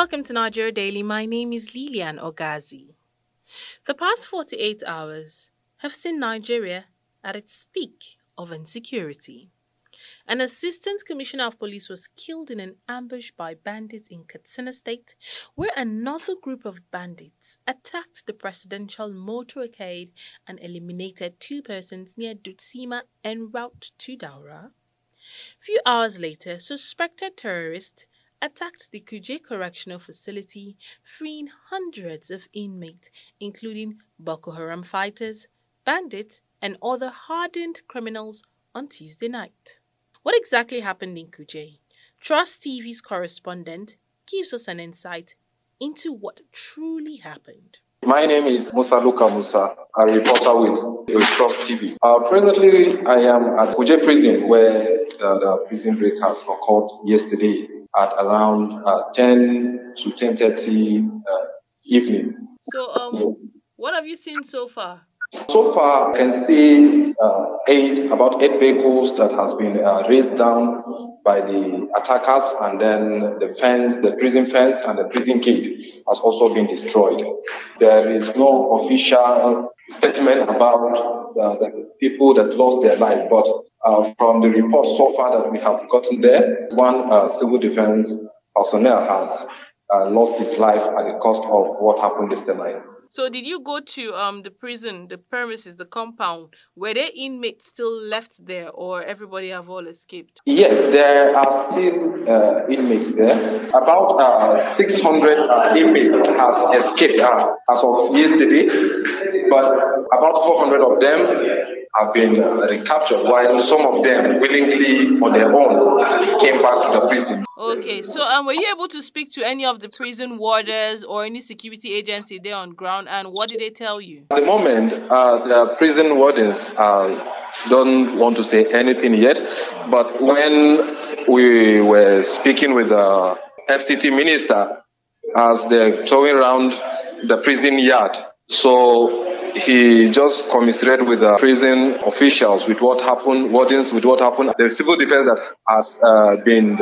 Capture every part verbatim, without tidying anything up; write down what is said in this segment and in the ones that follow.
Welcome to Nigeria Daily. My name is Lilian Ogazi. The past forty-eight hours have seen Nigeria at its peak of insecurity. An assistant commissioner of police was killed in an ambush by bandits in Katsina State, where another group of bandits attacked the presidential motorcade and eliminated two persons near Dutsima en route to Daura. Few hours later, suspected terrorists attacked the Kuje Correctional Facility, freeing hundreds of inmates, including Boko Haram fighters, bandits, and other hardened criminals on Tuesday night. What exactly happened in Kuje? Trust T V's correspondent gives us an insight into what truly happened. My name is Musa Luka Musa, a reporter with, with Trust T V. Uh, presently, I am at Kuje Prison, where the, the prison break has occurred yesterday at around uh, ten to ten thirty uh, evening. So, um, what have you seen so far? So far, I can see uh, eight, about eight vehicles that has been uh, raised down by the attackers, and then the fence, the prison fence and the prison gate has also been destroyed. There is no official statement about the, the people that lost their life, but uh, from the report so far that we have gotten there, one uh, civil defense personnel has uh, lost his life at the cost of what happened yesterday night. So did you go to um, the prison, the premises, the compound? Were there inmates still left there, or everybody have all escaped? Yes, there are still uh, inmates there. About uh, six hundred uh, inmates has escaped uh, as of yesterday, but about four hundred of them have been uh, recaptured, while some of them willingly on their own came back to the prison. Okay, so um, were you able to speak to any of the prison warders or any security agency there on ground, and what did they tell you? At the moment, uh, the prison wardens uh, don't want to say anything yet, but when we were speaking with the F C T minister as they're touring around the prison yard, so he just commiserated with the prison officials with what happened, wardens with what happened. The civil defense that has uh, been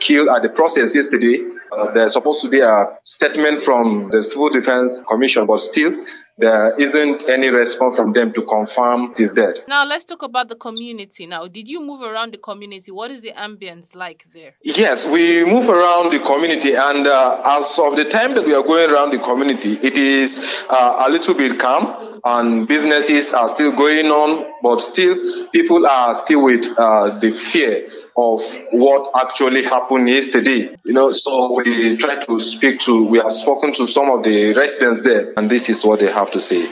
killed at the process yesterday, uh, there's supposed to be a statement from the Civil Defense Commission, but still there isn't any response from them to confirm he's dead. Now let's talk about the community now. Did you move around the community? What is the ambience like there? Yes, we move around the community, and uh, as of the time that we are going around the community, it is uh, a little bit calm, and businesses are still going on, but still people are still with uh, the fear of what actually happened yesterday. You know, so we try to speak to, we have spoken to some of the residents there, and this is what they have to say.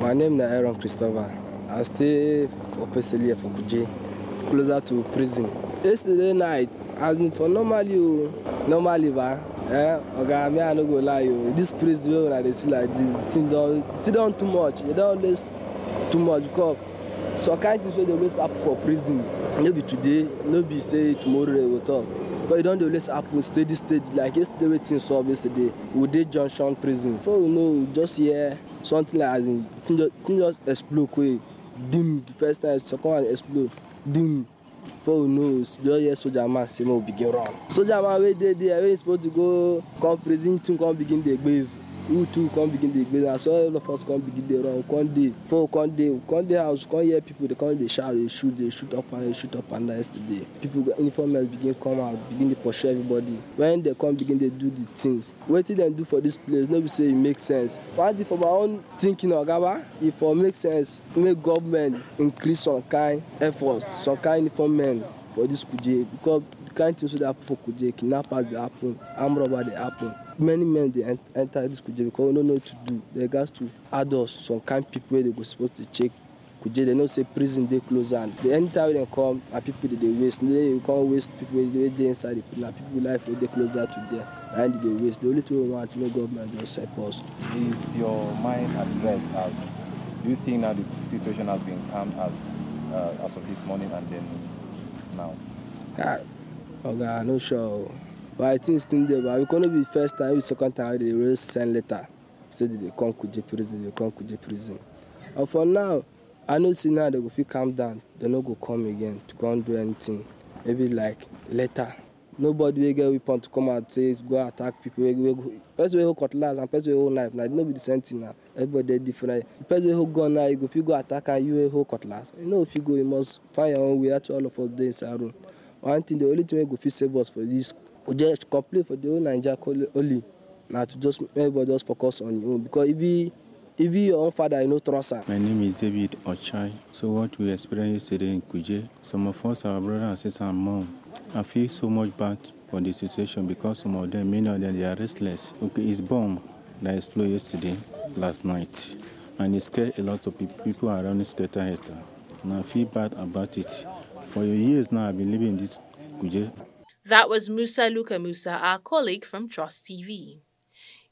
My name is Aaron Christopher. I stay for Peseli for Kuje, closer to prison. Yesterday night, as for normally, normally, but eh, okay, me I no go lie you. This prison when I see like this, thing don't, thing don't too much. They don't always too much because so kind things they always happen for prison. Maybe today, maybe say tomorrow we will talk. Because it don't always happen steady, steady. Like yesterday, we things solve yesterday. We did Junction prison. So we know, we just hear something like as in things just explode quick. Dim the first time, second one explode. Dim. Before we know, just hear soldier man say we begin run. Soldier man we dey there, we supposed to go come prison, to come begin the base. We too come begin the base, and so all of us come begin the run. Come day, before come day, come day house, come hear people. They come, they shout, they shoot, they shoot up and they shoot up and yesterday. People uniform begin come out, begin to pursue everybody. When they come, begin they do the things. What did they do for this place? Nobody say it makes sense. One for my own thinking, Ogaba, if it makes sense, make government increase some kind efforts, some kind uniform men for this Kuje, because the kind of things that happen for Kuje, kidnappers they happen, armed robbers they happen. Many men they enter this Kuje because we don't know what to do. They got to adults, some kind of people they go supposed to check Kuje. They don't say prison they close and they enter they come and people they waste. They can't waste people they inside the prison. People life they close out to there and they waste. The only thing we want, no government just help us. Is your mind at rest? As do you think now the situation has been calmed as uh, as of this morning and then now? God, oh God, I'm not sure. But I think it's still there, but we cannot be first time, we second time, they will send letter. So they come to the prison, they come to the prison. And for now, I know see now they will feel calm down. They're not going to come again to go and do anything. Maybe like later, Nobody will get weapon to come and say, go attack people. Person will hold cutlass and person will hold knife. Now, it will not be the same thing now. Everybody different. If person will hold gun now, if you go attack and you will hold cutlass. You know, if you go, you must find your own way. That's all of us there inside room. One thing, the only thing we go feel save us for this, we just complain for the whole Naija only. Now, to just, everybody just focus on your own. Because if you, if you your own father, you know, trust her. My name is David Ochai. So what we experienced today in Kuje, some of us, our brother and sister and mom, I feel so much bad for the situation because some of them, many of them, they are restless. Okay, it's bomb that exploded yesterday, last night, and it scared a lot of people. People are running scatter here, and I feel bad about it. For years now, I've been living in this Kuje. That was Musa Luka Musa, our colleague from Trust T V.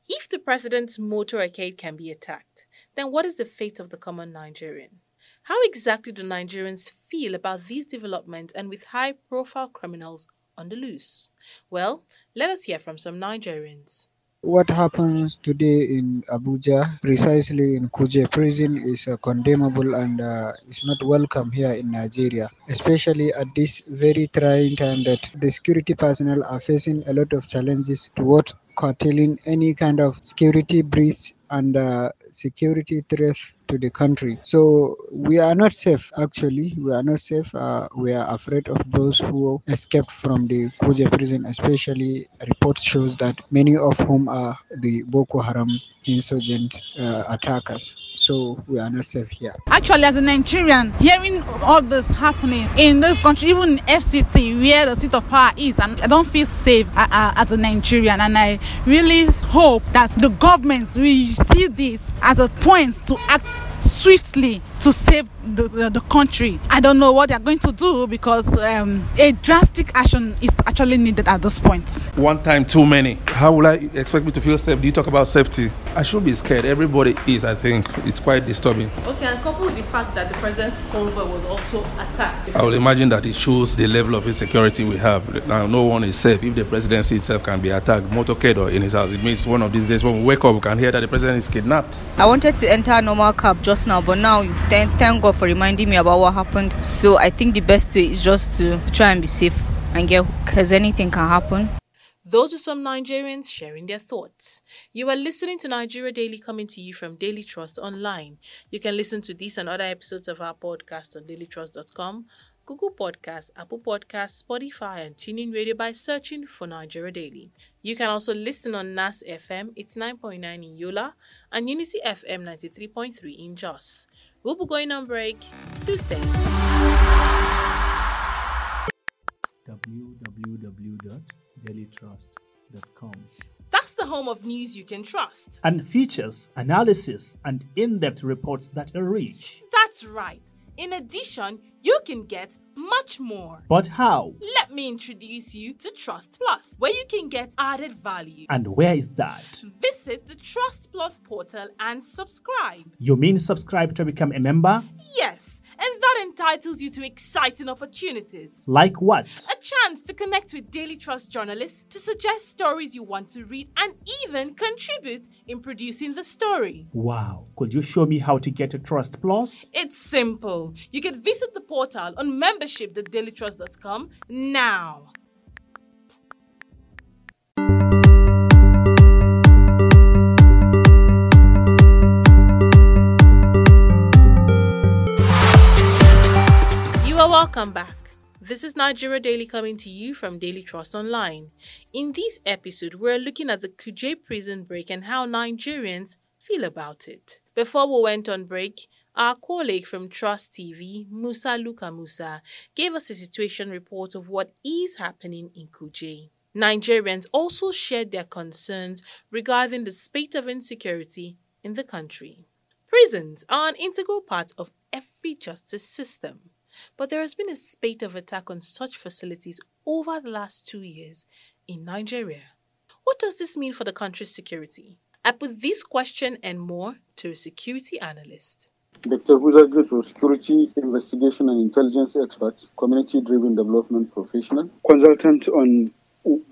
If the president's motorcade can be attacked, then what is the fate of the common Nigerian? How exactly do Nigerians feel about these developments and with high-profile criminals on the loose? Well, let us hear from some Nigerians. What happens today in Abuja, precisely in Kuje prison, is uh, condemnable and uh, is not welcome here in Nigeria, especially at this very trying time that the security personnel are facing a lot of challenges towards curtailing any kind of security breach and uh, security threat to the country. So we are not safe, actually. We are not safe. Uh, we are afraid of those who escaped from the Kuje prison, especially reports shows that many of whom are the Boko Haram insurgent uh, attackers. So we are not safe here. Actually, as a Nigerian, hearing all this happening in this country, even in F C T, where the seat of power is, and I don't feel safe uh, as a Nigerian. And I really hope that the government will see this as a point to act swiftly to save the, the, the country. I don't know what they're going to do because um, a drastic action is actually needed at this point. One time too many. How will I expect me to feel safe? Do you talk about safety? I should be scared. Everybody is, I think. It's quite disturbing. Okay, and coupled with the fact that the president's convoy was also attacked. I would imagine that it shows the level of insecurity we have. Now, no one is safe. If the presidency itself can be attacked, motorcade or in his house, it means one of these days when we wake up, we can hear that the president is kidnapped. I wanted to enter a normal cab just now, but now you thank, thank God for reminding me about what happened. So I think the best way is just to, to try and be safe and get, because anything can happen. Those are some Nigerians sharing their thoughts. You are listening to Nigeria Daily, coming to you from Daily Trust Online. You can listen to this and other episodes of our podcast on daily trust dot com, Google Podcasts, Apple Podcasts, Spotify, and TuneIn Radio by searching for Nigeria Daily. You can also listen on Nas F M eighty-nine point nine in Yola and Unity F M ninety-three point three in Jos. We'll be going on break. Do stay. w w w dot daily trust dot com. That's the home of news you can trust. And features, analysis, and in-depth reports that are rich. That's right. In addition, you can get much more. But how? Let me introduce you to Trust Plus, where you can get added value. And where is that? Visit the Trust Plus portal and subscribe. You mean subscribe to become a member? Yes, and that entitles you to exciting opportunities. Like what? A chance to connect with Daily Trust journalists, to suggest stories you want to read, and even contribute in producing the story. Wow, could you show me how to get a Trust Plus? It's simple. You can visit the portal on membership dot daily trust dot com now. You are welcome back. This is Nigeria Daily, coming to you from Daily Trust Online. In this episode, we're looking at the Kuje prison break and how Nigerians feel about it. Before we went on break, our colleague from Trust T V, Musa Luka Musa, gave us a situation report of what is happening in Kuje. Nigerians also shared their concerns regarding the spate of insecurity in the country. Prisons are an integral part of every justice system, but there has been a spate of attack on such facilities over the last two years in Nigeria. What does this mean for the country's security? I put this question and more to a security analyst. Doctor Guzagri is a security investigation and intelligence expert, community-driven development professional, consultant on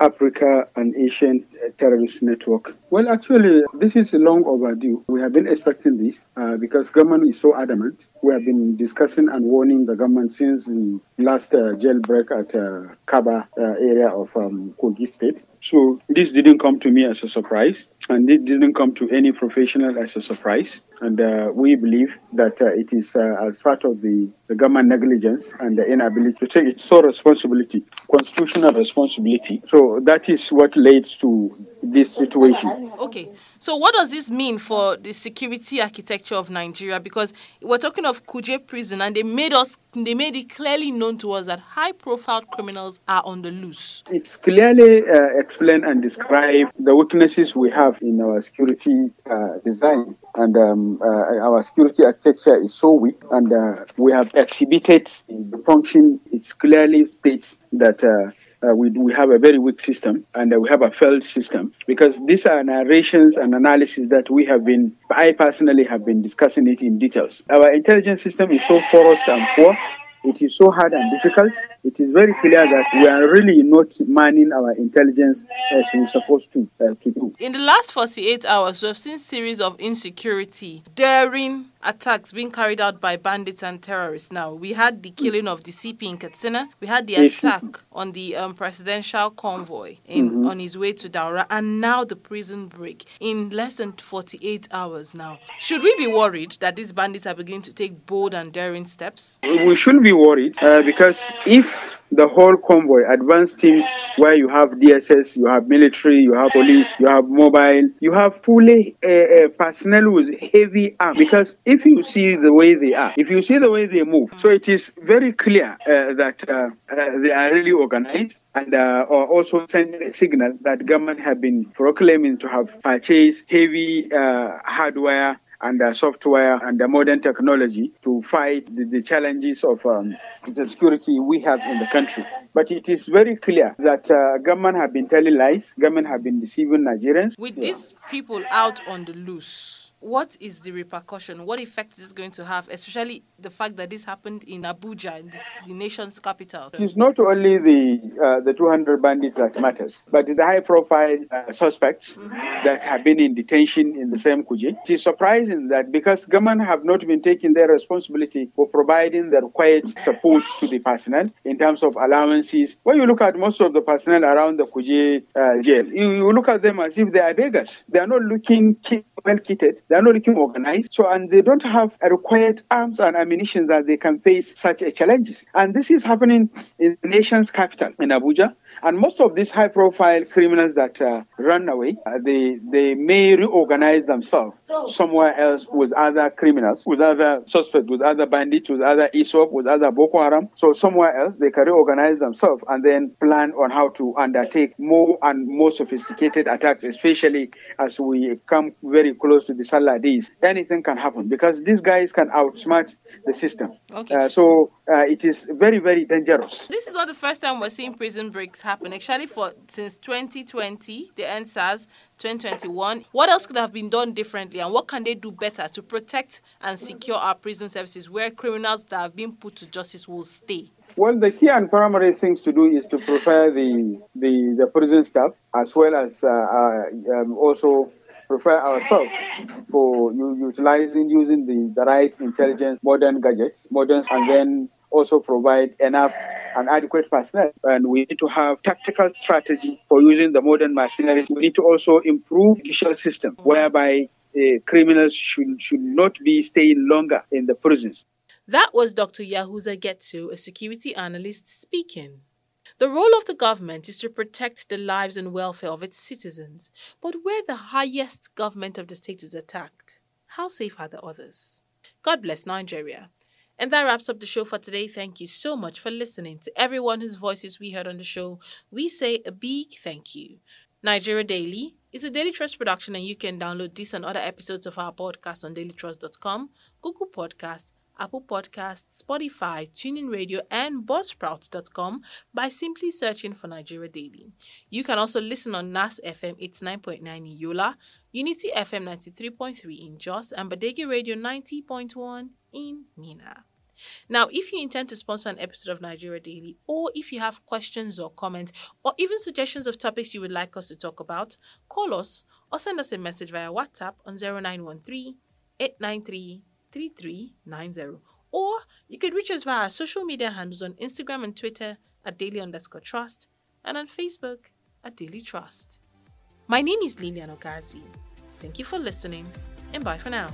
Africa and Asian Terrorist Network. Well, actually, this is long overdue. We have been expecting this uh, because government is so adamant. We have been discussing and warning the government since the last uh, jailbreak at uh, Kaba uh, area of um, Kogi State. So this didn't come to me as a surprise, and it didn't come to any professional as a surprise. And uh, we believe that uh, it is uh, as part of the, the government negligence and the inability to take its sole responsibility, constitutional responsibility. So that is what led to this situation. Okay. So what does this mean for the security architecture of Nigeria? Because we're talking of Kuje prison, and they made us, they made it clearly known to us that high-profile criminals are on the loose. It's clearly uh, explained and described the weaknesses we have in our security uh, design, and um, uh, our security architecture is so weak, and uh, we have exhibited the function. It clearly states that uh, Uh, we, we have a very weak system, and uh, we have a failed system, because these are narrations and analysis that we have been, I personally have been discussing it in details. Our intelligence system is so porous and poor. It is so hard and difficult. It is very clear that we are really not manning our intelligence as we're supposed to, uh, to do. In the last forty-eight hours, we have seen series of insecurity, daring attacks being carried out by bandits and terrorists. Now, we had the killing of the C P in Katsina. We had the attack on the um, presidential convoy in, mm-hmm. on his way to Daura. And now the prison break in less than forty-eight hours now. Should we be worried that these bandits are beginning to take bold and daring steps? We shouldn't be worried uh, because if the whole convoy, advanced team, where you have D S S, you have military, you have police, you have mobile, you have fully uh, uh, personnel with heavy arms. Because if you see the way they are, if you see the way they move, so it is very clear uh, that uh, uh, they are really organized, and uh, are also sending a signal that government have been proclaiming to have purchased heavy uh, hardware and the software and the modern technology to fight the, the challenges of um, the security we have in the country. But it is very clear that uh, government have been telling lies, government have been deceiving Nigerians. With yeah. these people out on the loose, what is the repercussion? What effect is this going to have, especially the fact that this happened in Abuja, in this, the nation's capital? It is not only the uh, the two hundred bandits that matters, but the high-profile uh, suspects mm-hmm. that have been in detention in the same Kuje. It is surprising that because government have not been taking their responsibility for providing the required support to the personnel in terms of allowances. When you look at most of the personnel around the Kuje uh, jail, you, you look at them as if they are beggars. They are not looking ki- well-kitted. They are not looking organized, so and they don't have a required arms and ammunition that they can face such a challenges. And this is happening in the nation's capital, in Abuja. And most of these high-profile criminals that uh, run away, uh, they they may reorganize themselves somewhere else with other criminals, with other suspects, with other bandits, with other E S O P, with other Boko Haram. So somewhere else, they can reorganize themselves and then plan on how to undertake more and more sophisticated attacks, especially as we come very close to the Salah days. Anything can happen because these guys can outsmart the system. Okay. Uh, so uh, it is very, very dangerous. This is not the first time we're seeing prison breaks happen. Actually, for since twenty twenty, the N S A S, twenty twenty-one, what else could have been done differently, and what can they do better to protect and secure our prison services where criminals that have been put to justice will stay? Well, the key and primary things to do is to prepare the the, the prison staff, as well as uh, uh, um, also prepare ourselves for u- utilizing, using the, the right intelligence, modern gadgets, modern, and then also provide enough and adequate personnel. And we need to have tactical strategy for using the modern machinery. We need to also improve judicial system, whereby uh, criminals should, should not be staying longer in the prisons. That was Doctor Yahuza Getsu, a security analyst, speaking. The role of the government is to protect the lives and welfare of its citizens. But where the highest government of the state is attacked, how safe are the others? God bless Nigeria. And that wraps up the show for today. Thank you so much for listening. To everyone whose voices we heard on the show, we say a big thank you. Nigeria Daily is a Daily Trust production, and you can download this and other episodes of our podcast on daily trust dot com, Google Podcasts, Apple Podcasts, Spotify, TuneIn Radio, and buzzsprout dot com by simply searching for Nigeria Daily. You can also listen on Nas F M eighty-nine point nine in Yola, Unity F M ninety-three point three in Jos, and Badegi Radio ninety point one in Minna. Now, if you intend to sponsor an episode of Nigeria Daily, or if you have questions or comments, or even suggestions of topics you would like us to talk about, call us or send us a message via WhatsApp on zero nine one three, eight nine three, three three nine zero. Or you could reach us via our social media handles on Instagram and Twitter at daily underscore trust and on Facebook at Daily Trust. My name is Lilian Ogazi. Thank you for listening, and bye for now.